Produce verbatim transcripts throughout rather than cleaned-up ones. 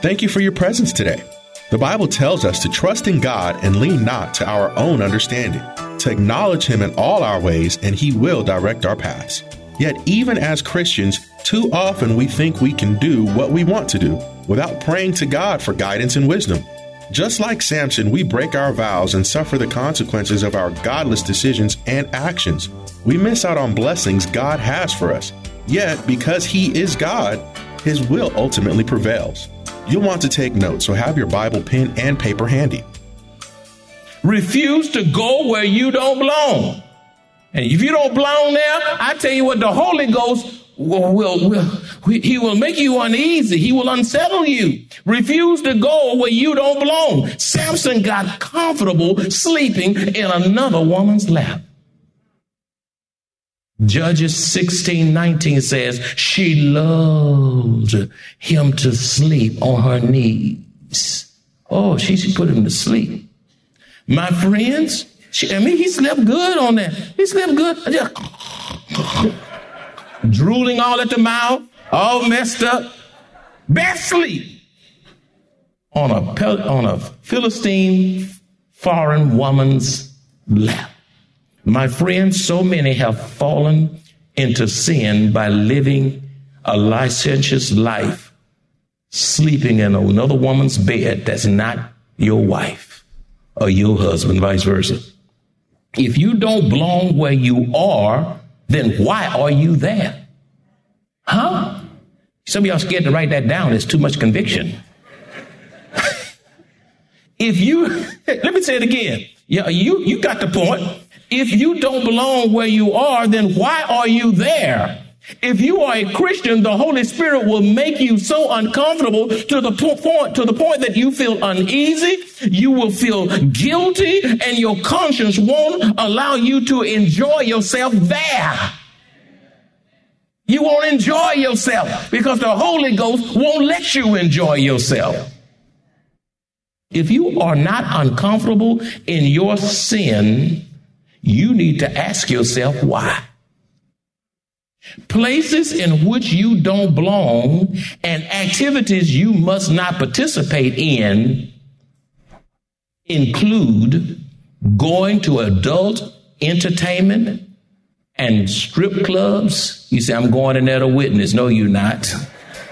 Thank you for your presence today. The Bible tells us to trust in God and lean not to our own understanding, to acknowledge Him in all our ways, and He will direct our paths. Yet even as Christians, too often we think we can do what we want to do without praying to God for guidance and wisdom. Just like Samson, we break our vows and suffer the consequences of our godless decisions and actions. We miss out on blessings God has for us. Yet, because He is God, His will ultimately prevails. You'll want to take notes, so have your Bible, pen, and paper handy. Refuse to go where you don't belong. And if you don't belong there, I tell you what, the Holy Ghost will, will, will he will make you uneasy. He will unsettle you. Refuse to go where you don't belong. Samson got comfortable sleeping in another woman's lap. Judges sixteen nineteen says she loved him to sleep on her knees. Oh, she should put him to sleep. My friends, she, I mean, he slept good on that. He slept good. Just drooling all at the mouth, all messed up. Best sleep on a, on a Philistine foreign woman's lap. My friends, so many have fallen into sin by living a licentious life, sleeping in another woman's bed that's not your wife or your husband, vice versa. If you don't belong where you are, then why are you there? Huh? Some of y'all scared to write that down. It's too much conviction. If you, let me say it again. Yeah, you, you got the point. If you don't belong where you are, then why are you there? If you are a Christian, the Holy Spirit will make you so uncomfortable to the point, to the point that you feel uneasy, you will feel guilty, and your conscience won't allow you to enjoy yourself there. You won't enjoy yourself because the Holy Ghost won't let you enjoy yourself. If you are not uncomfortable in your sin, you need to ask yourself why. Places in which you don't belong and activities you must not participate in include going to adult entertainment and strip clubs. You say, I'm going in there to witness. No, you're not.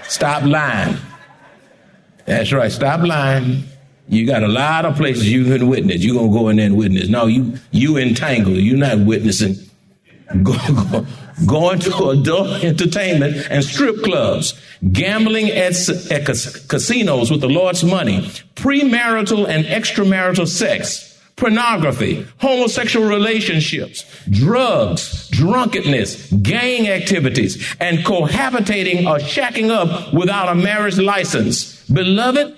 Stop lying. That's right. Stop lying. You got a lot of places you can witness. You're going to go in there and witness. No, you you entangled. You're not witnessing. Go, go, going to adult entertainment and strip clubs, gambling at, at casinos with the Lord's money, premarital and extramarital sex, pornography, homosexual relationships, drugs, drunkenness, gang activities, and cohabitating or shacking up without a marriage license. Beloved,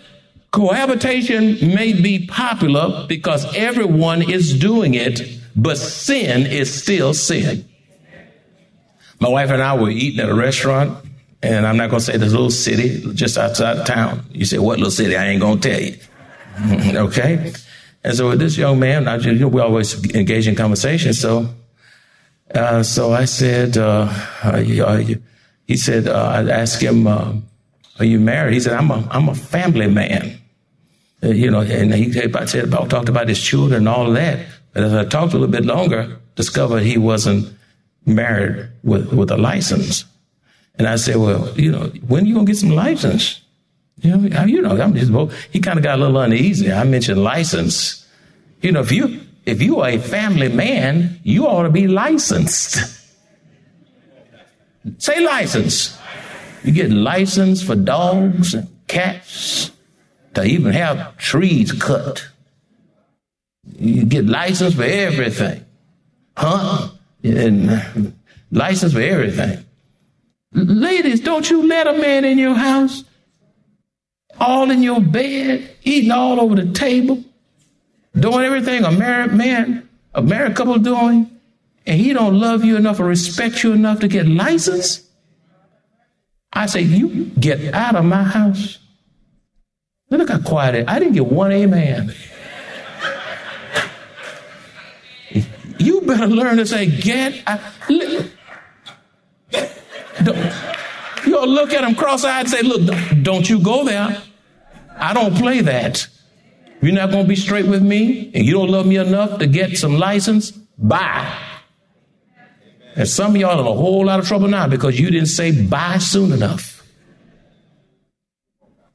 cohabitation may be popular because everyone is doing it, but sin is still sin. My wife and I were eating at a restaurant, and I'm not going to say this little city just outside of town. You say, what little city? I ain't going to tell you. Okay? And so with this young man, I just, you know, we always engage in conversation. So uh, so I said, uh, are you, are you, he said, uh, I asked him, uh, are you married? He said, I'm a, I'm a family man. You know, and he said about, talked about his children and all of that. But as I talked a little bit longer, discovered he wasn't married with, with a license. And I said, well, you know, when are you going to get some license? You know, I, you know, I'm just, well, he kind of got a little uneasy. I mentioned license. You know, if you, if you are a family man, you ought to be licensed. Say license. You get license for dogs and cats to even have trees cut. You get license for everything. Huh? And license for everything. Ladies, don't you let a man in your house, all in your bed, eating all over the table, doing everything a married man, a married couple doing, and he don't love you enough or respect you enough to get license? I say, you get out of my house. Look how quiet it is. I didn't get one amen. You better learn to say, get out. You'll look at him cross-eyed and say, look, don't you go there. I don't play that. You're not going to be straight with me, and you don't love me enough to get some license. Bye. And some of y'all in a whole lot of trouble now because you didn't say bye soon enough.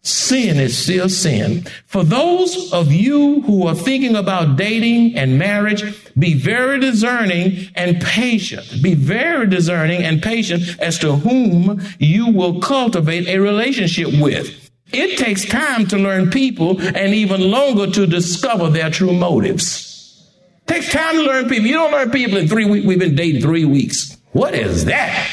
Sin is still sin. For those of you who are thinking about dating and marriage, be very discerning and patient. Be very discerning and patient as to whom you will cultivate a relationship with. It takes time to learn people and even longer to discover their true motives. It takes time to learn people. You don't learn people in three weeks. We've been dating three weeks. What is that?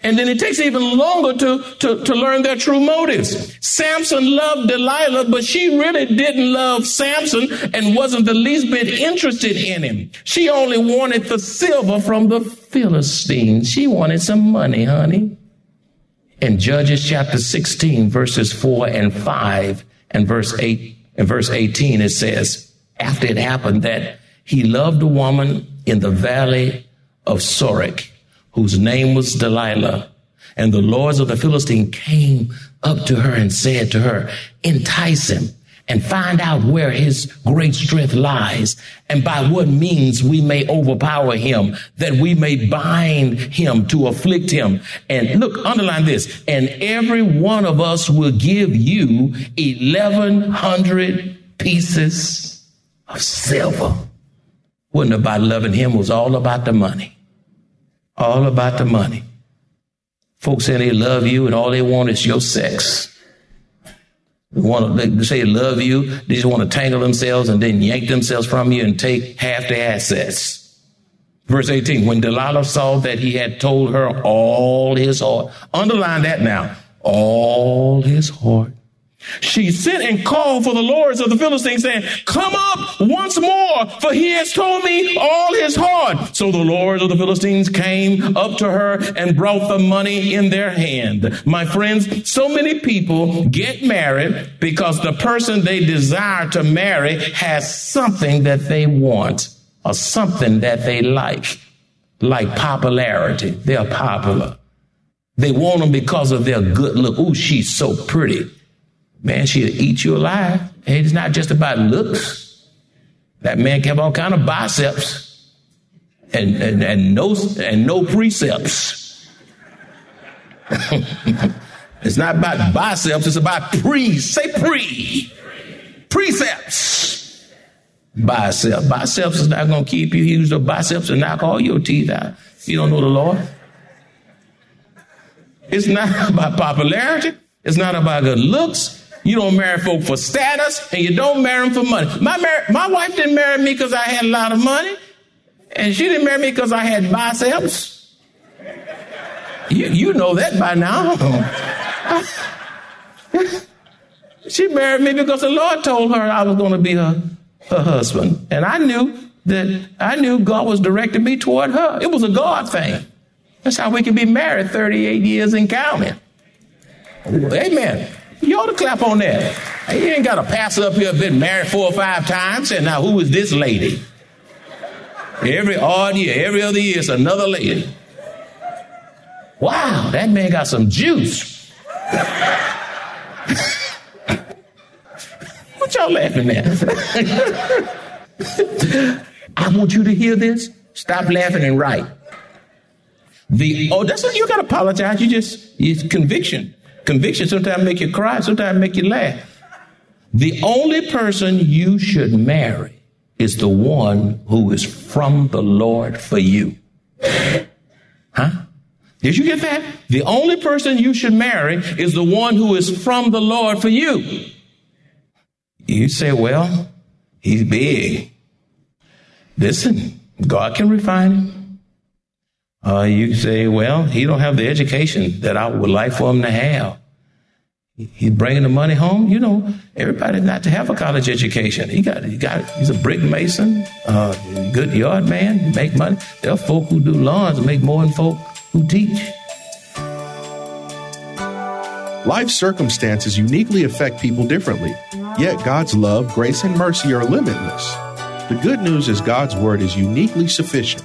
And then it takes even longer to, to, to learn their true motives. Samson loved Delilah, but she really didn't love Samson and wasn't the least bit interested in him. She only wanted the silver from the Philistines. She wanted some money, honey. In Judges chapter sixteen, verses four and five and verse eight and verse eighteen, it says, after it happened that he loved a woman in the valley of Sorek, whose name was Delilah. And the lords of the Philistine came up to her and said to her, entice him and find out where his great strength lies and by what means we may overpower him, that we may bind him to afflict him. And look, underline this, and every one of us will give you eleven hundred pieces of silver. Wasn't about loving him, was all about the money. All about the money. Folks say they love you and all they want is your sex. They, want to, they say they love you. They just want to tangle themselves and then yank themselves from you and take half the assets. Verse eighteen, when Delilah saw that he had told her all his heart. Underline that now. All his heart. She sent and called for the lords of the Philistines, saying, come up once more, for he has told me all his heart. So the lords of the Philistines came up to her and brought the money in their hand. My friends, so many people get married because the person they desire to marry has something that they want or something that they like, like popularity. They're popular. They want them because of their good look. Ooh, she's so pretty. Man, she'll eat you alive. Hey, it's not just about looks. That man kept all kind of biceps and, and, and, no, and no precepts. It's not about biceps. It's about pre. Say pre. Precepts. Biceps. Biceps is not going to keep you. Use the biceps and knock all your teeth out. You don't know the Lord. It's not about popularity. It's not about good looks. You don't marry folk for status, and you don't marry them for money. My mar- my wife didn't marry me because I had a lot of money, and she didn't marry me because I had biceps. You, you know that by now. She married me because the Lord told her I was going to be her, her husband, and I knew that I knew God was directing me toward her. It was a God thing. That's how we can be married thirty-eight years and counting. Amen. You ought to clap on that. You ain't got a pastor up here been married four or five times and now who is this lady? Every odd year, every other year, it's another lady. Wow, that man got some juice. What y'all laughing at? I want you to hear this. Stop laughing and write. The oh, that's what you gotta apologize. You just it's conviction. Conviction sometimes make you cry, sometimes make you laugh. The only person you should marry is the one who is from the Lord for you. Huh? Did you get that? The only person you should marry is the one who is from the Lord for you. You say, well, He's big. Listen, God can refine him. Uh, you say, well, he don't have the education that I would like for him to have. He's bringing the money home. You know, everybody's not to have a college education. He got, he got, he's a brick mason, uh, good yard man, make money. There are folk who do lawns make more than folk who teach. Life circumstances uniquely affect people differently. Yet God's love, grace, and mercy are limitless. The good news is God's word is uniquely sufficient.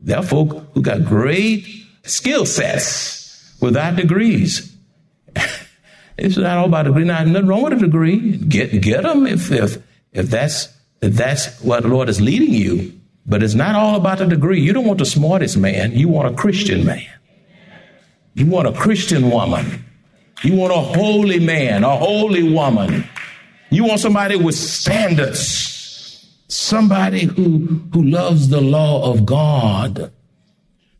There are folk who got great skill sets without degrees. It's not all about a degree. Now, nothing wrong with a degree. Get get them if if if that's if that's what the Lord is leading you. But it's not all about a degree. You don't want the smartest man. You want a Christian man. You want a Christian woman. You want a holy man, a holy woman. You want somebody with standards. Somebody who who loves the law of God.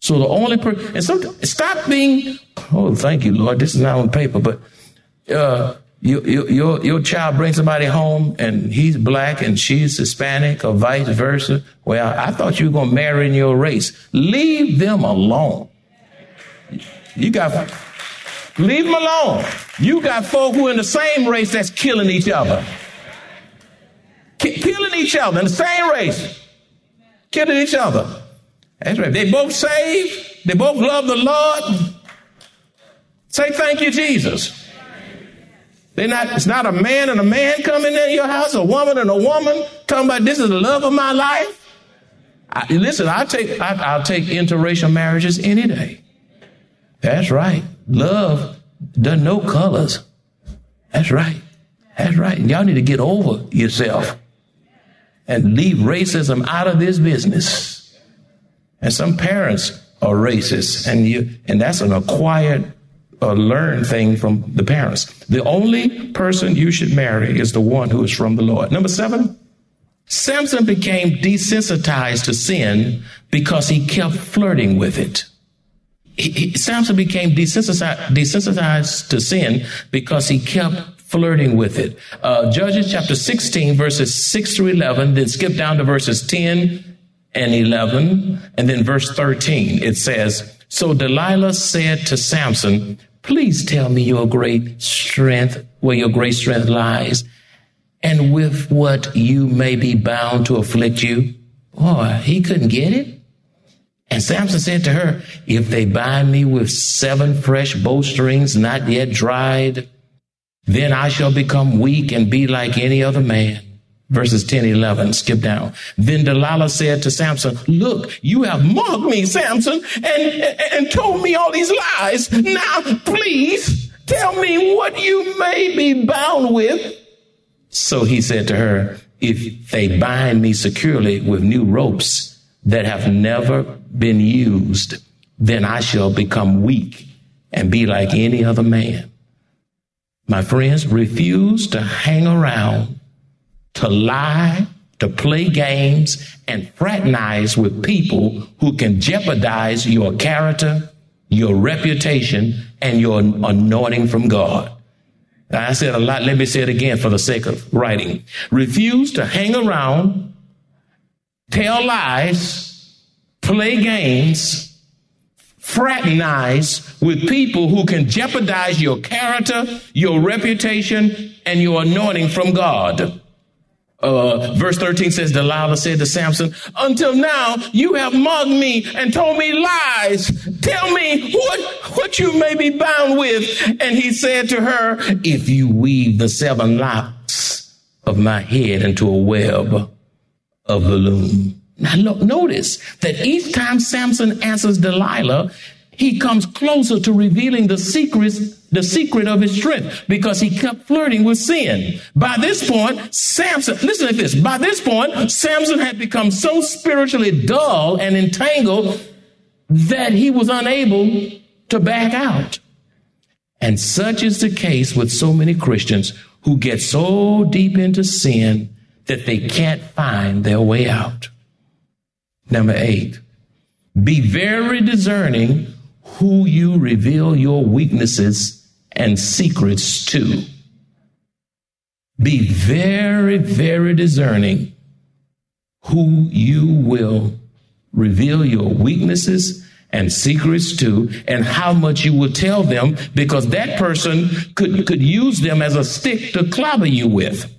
So the only person, and some, stop being. Oh, thank you, Lord. This is not on paper, but. Uh, you, you, your, your child brings somebody home and he's black and she's Hispanic or vice versa. Well, I thought you were going to marry in your race. Leave them alone. You got, leave them alone. You got folk who are in the same race that's killing each other. K- killing each other in the same race. Killing each other. That's right. They both saved. They both love the Lord. Say thank you, Jesus. They're not, it's not a man and a man coming in your house, a woman and a woman talking about this is the love of my life. I, listen, I'll take, I, I'll take interracial marriages any day. That's right. Love does no colors. That's right. That's right. Y'all need to get over yourself and leave racism out of this business. And some parents are racist, and you, and that's an acquired a learned thing from the parents. The only person you should marry is the one who is from the Lord. Number seven, Samson became desensitized to sin because he kept flirting with it. He, he, Samson became desensitized, desensitized to sin because he kept flirting with it. Uh, Judges chapter sixteen, verses six through eleven, then skip down to verses ten and eleven, and then verse thirteen. It says, so Delilah said to Samson, please tell me your great strength, where your great strength lies, and with what you may be bound to afflict you. Boy, he couldn't get it. And Samson said to her, if they bind me with seven fresh bowstrings not yet dried, then I shall become weak and be like any other man. Verses ten, eleven, skip down. Then Delilah said to Samson, look, you have mocked me, Samson, and, and, and told me all these lies. Now, please tell me what you may be bound with. So he said to her, if they bind me securely with new ropes that have never been used, then I shall become weak and be like any other man. My friends, refuse to hang around, to lie, to play games, and fraternize with people who can jeopardize your character, your reputation, and your anointing from God. Now, I said a lot. Let me say it again for the sake of writing. Refuse to hang around, tell lies, play games, fraternize with people who can jeopardize your character, your reputation, and your anointing from God. Uh, verse thirteen says, Delilah said to Samson, until now you have mocked me and told me lies. Tell me what, what you may be bound with. And he said to her, if you weave the seven locks of my head into a web of the loom. Now look, notice that each time Samson answers Delilah, he comes closer to revealing the secrets, the secret of his strength, because he kept flirting with sin. By this point, Samson, listen to this. By this point, Samson had become so spiritually dull and entangled that he was unable to back out. And such is the case with so many Christians who get so deep into sin that they can't find their way out. Number eight, be very discerning who you reveal your weaknesses and secrets to. Be very, very discerning who you will reveal your weaknesses and secrets to, and how much you will tell them, because that person could, could use them as a stick to clobber you with.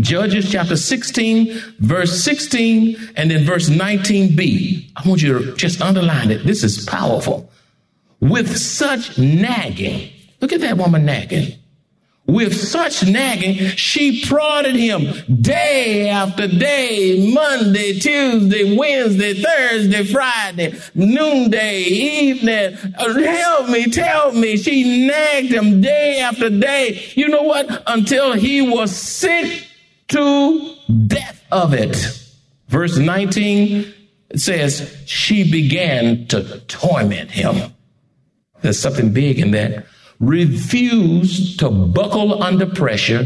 Judges chapter sixteen, verse sixteen, and then verse nineteen b. I want you to just underline it. This is powerful. With such nagging, look at that woman nagging. With such nagging, she prodded him day after day, Monday, Tuesday, Wednesday, Thursday, Friday, noonday, evening. Help me, tell me. She nagged him day after day. You know what? Until he was sick to death of it. Verse nineteen says, she began to torment him. There's something big in that. Refused to buckle under pressure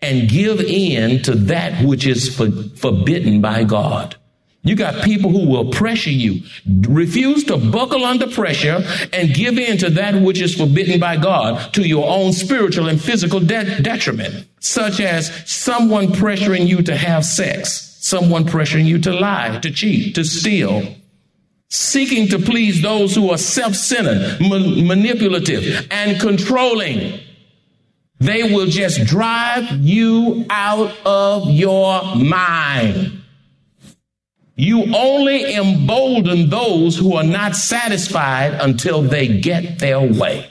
and give in to that which is for, forbidden by God. You got people who will pressure you. Refuse to buckle under pressure and give in to that which is forbidden by God, to your own spiritual and physical de- detriment, such as someone pressuring you to have sex, someone pressuring you to lie, to cheat, to steal, seeking to please those who are self-centered, ma- manipulative, and controlling. They will just drive you out of your mind. You only embolden those who are not satisfied until they get their way.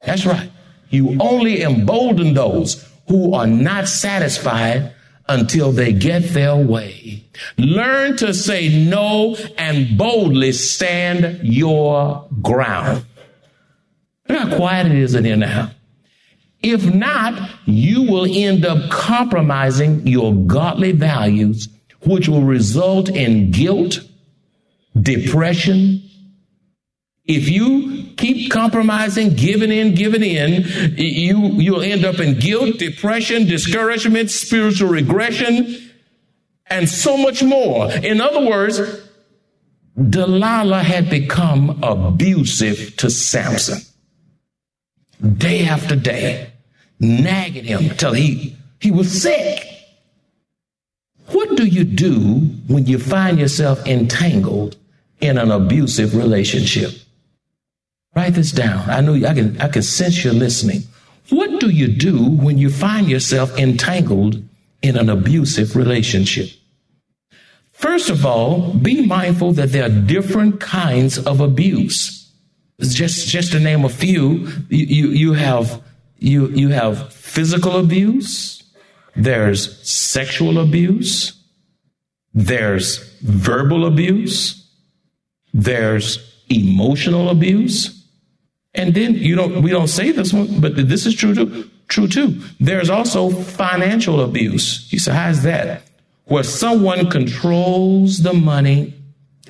That's right. You only embolden those who are not satisfied until they get their way. Learn to say no and boldly stand your ground. Look how quiet it is in here now. If not, you will end up compromising your godly values, which will result in guilt, depression. If you keep compromising, giving in, giving in, you, you'll end up in guilt, depression, discouragement, spiritual regression, and so much more. In other words, Delilah had become abusive to Samson. Day after day, nagging him till he, he was sick. What do you do when you find yourself entangled in an abusive relationship? Write this down. I know I can, I can sense you're listening. What do you do when you find yourself entangled in an abusive relationship? First of all, be mindful that there are different kinds of abuse. Just, just to name a few, you, you, you have, you, you have physical abuse. There's sexual abuse. There's verbal abuse. There's emotional abuse. And then you don't, we don't say this one, but this is true too, true too. There's also financial abuse. You say, how is that? Where someone controls the money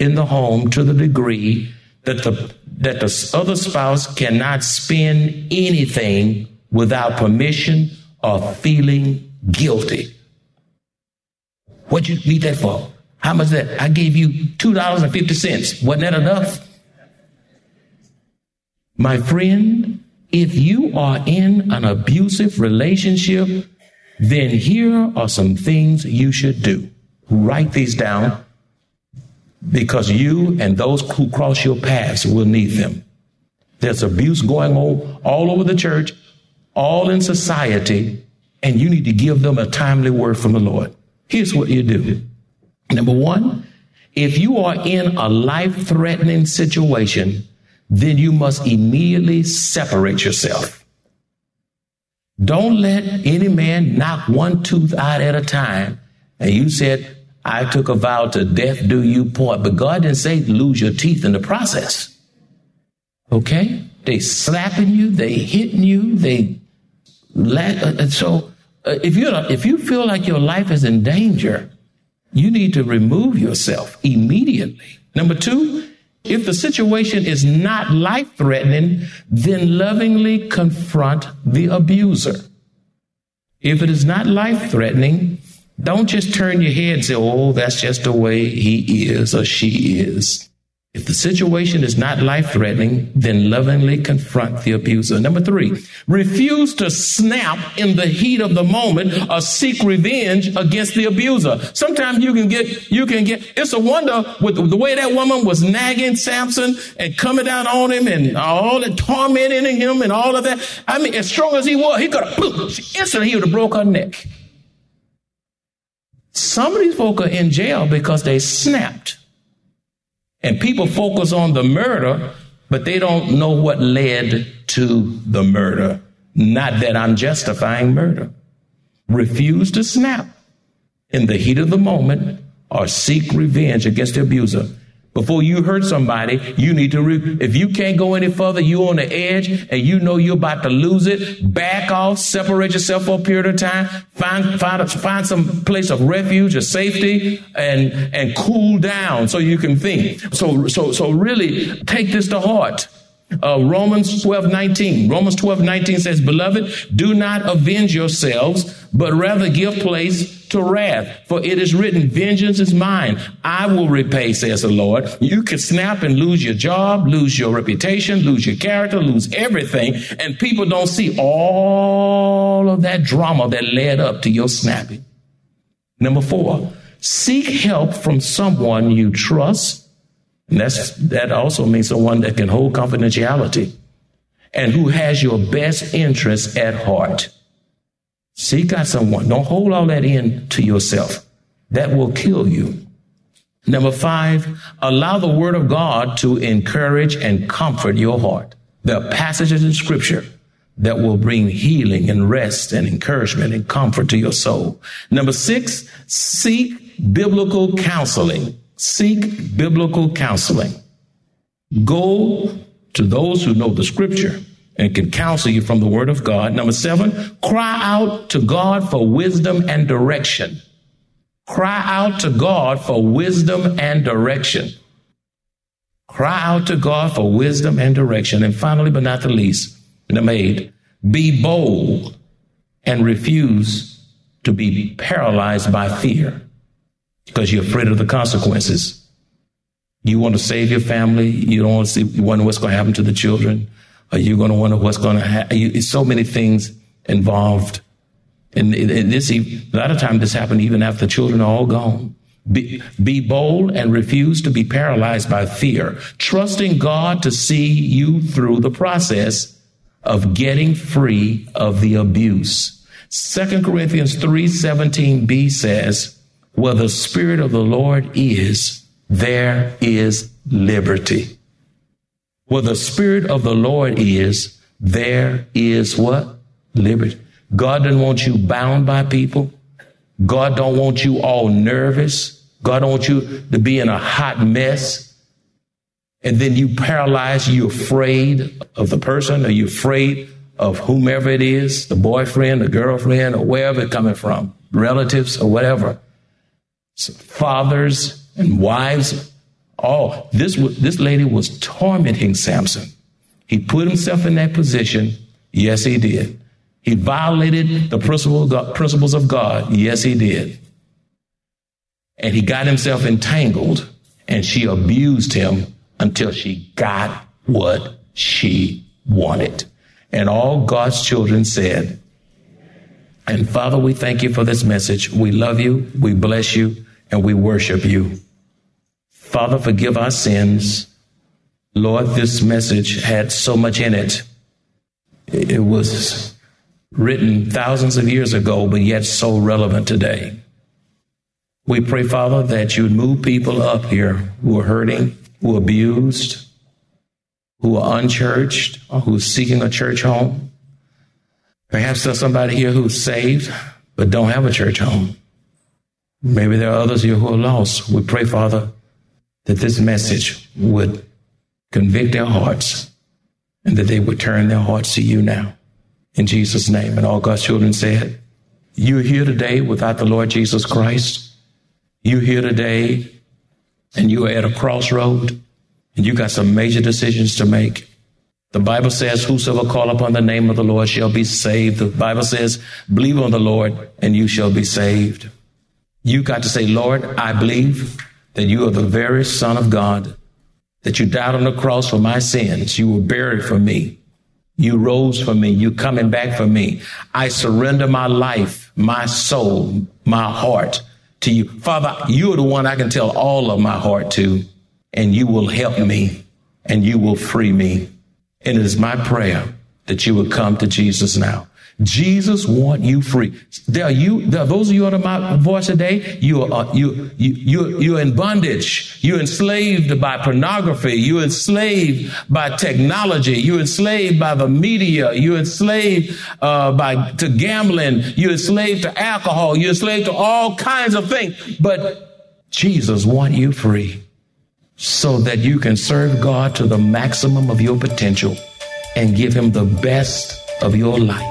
in the home to the degree that the, that the other spouse cannot spend anything without permission or feeling guilty. What'd you need that for? How much that? I gave you two dollars and fifty cents. Wasn't that enough? My friend, if you are in an abusive relationship, then here are some things you should do. Write these down, because you and those who cross your paths will need them. There's abuse going on all over the church, all in society, and you need to give them a timely word from the Lord. Here's what you do. Number one, if you are in a life-threatening situation, then you must immediately separate yourself. Don't let any man knock one tooth out at a time. And you said, I took a vow to death do you part. But God didn't say lose your teeth in the process. Okay? They slapping you. They hitting you. They and so uh, if you if you feel like your life is in danger, you need to remove yourself immediately. Number two, if the situation is not life-threatening, then lovingly confront the abuser. If it is not life-threatening, don't just turn your head and say, oh, that's just the way he is or she is. If the situation is not life-threatening, then lovingly confront the abuser. Number three, refuse to snap in the heat of the moment or seek revenge against the abuser. Sometimes you can get, you can get, it's a wonder with the way that woman was nagging Samson and coming down on him and all the tormenting him and all of that. I mean, as strong as he was, he could have, boom, instantly he would have broke her neck. Some of these folk are in jail because they snapped. And people focus on the murder, but they don't know what led to the murder. Not that I'm justifying murder. Refuse to snap in the heat of the moment or seek revenge against the abuser. Before you hurt somebody, you need to, re- if you can't go any further, you're on the edge and you know you're about to lose it, back off, separate yourself for a period of time, find, find, find some place of refuge or safety and, and cool down so you can think. So, so, so really take this to heart. Uh, Romans twelve nineteen. Romans twelve nineteen says, beloved, do not avenge yourselves, but rather give place to wrath. For it is written, vengeance is mine. I will repay, says the Lord. You can snap and lose your job, lose your reputation, lose your character, lose everything. And people don't see all of that drama that led up to your snapping. Number four, seek help from someone you trust. And that's, that also means someone that can hold confidentiality and who has your best interests at heart. Seek out someone. Don't hold all that in to yourself. That will kill you. Number five, allow the word of God to encourage and comfort your heart. There are passages in scripture that will bring healing and rest and encouragement and comfort to your soul. Number six, seek biblical counseling. Seek biblical counseling. Go to those who know the scripture and can counsel you from the word of God. Number seven, cry out to God for wisdom and direction. Cry out to God for wisdom and direction. Cry out to God for wisdom and direction. And finally, but not the least, number eight, be bold and refuse to be paralyzed by fear. Because you're afraid of the consequences. You want to save your family. You don't want to see, you wonder what's going to happen to the children. Are you going to wonder what's going to happen? So many things involved. And, and this, a lot of times this happens even after the children are all gone. Be, be bold and refuse to be paralyzed by fear. Trusting God to see you through the process of getting free of the abuse. Second Corinthians three seventeen b says, where the Spirit of the Lord is, there is liberty. Where the Spirit of the Lord is, there is what? Liberty. God doesn't want you bound by people. God don't want you all nervous. God don't want you to be in a hot mess. And then you paralyzed, you're afraid of the person, or you're afraid of whomever it is, the boyfriend, the girlfriend, or wherever it's coming from, relatives or whatever. So fathers and wives, oh, this this lady was tormenting Samson. He put himself in that position. Yes, he did. He violated the principles of God. Yes, he did. And he got himself entangled, and she abused him until she got what she wanted. And all God's children said, and Father, we thank you for this message. We love you, we bless you, and we worship you. Father, forgive our sins. Lord, this message had so much in it. It was written thousands of years ago, but yet so relevant today. We pray, Father, that you would move people up here who are hurting, who are abused, who are unchurched, or who are seeking a church home. Perhaps there's somebody here who's saved but don't have a church home. Maybe there are others here who are lost. We pray, Father, that this message would convict their hearts and that they would turn their hearts to you now. In Jesus' name. And all God's children said, you're here today without the Lord Jesus Christ. You're here today and you are at a crossroad and you got some major decisions to make. The Bible says, whosoever call upon the name of the Lord shall be saved. The Bible says, believe on the Lord and you shall be saved. You got to say, Lord, I believe that you are the very Son of God, that you died on the cross for my sins. You were buried for me. You rose for me. You coming back for me. I surrender my life, my soul, my heart to you. Father, you are the one I can tell all of my heart to, and you will help me and you will free me. And it is my prayer that you would come to Jesus now. Jesus want you free. There are you, there are those of you under my voice today, you are, uh, you, you, you, you're in bondage. You're enslaved by pornography. You're enslaved by technology. You're enslaved by the media. You're enslaved, uh, by, to gambling. You're enslaved to alcohol. You're enslaved to all kinds of things. But Jesus want you free so that you can serve God to the maximum of your potential and give him the best of your life.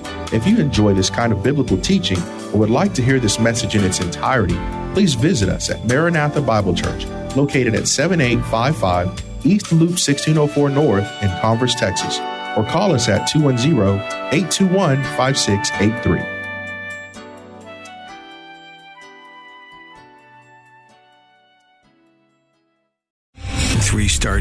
If you enjoy this kind of biblical teaching or would like to hear this message in its entirety, please visit us at Maranatha Bible Church, located at seventy-eight fifty-five East Loop sixteen oh four North in Converse, Texas, or call us at two one zero, eight two one, five six eight three. Three-star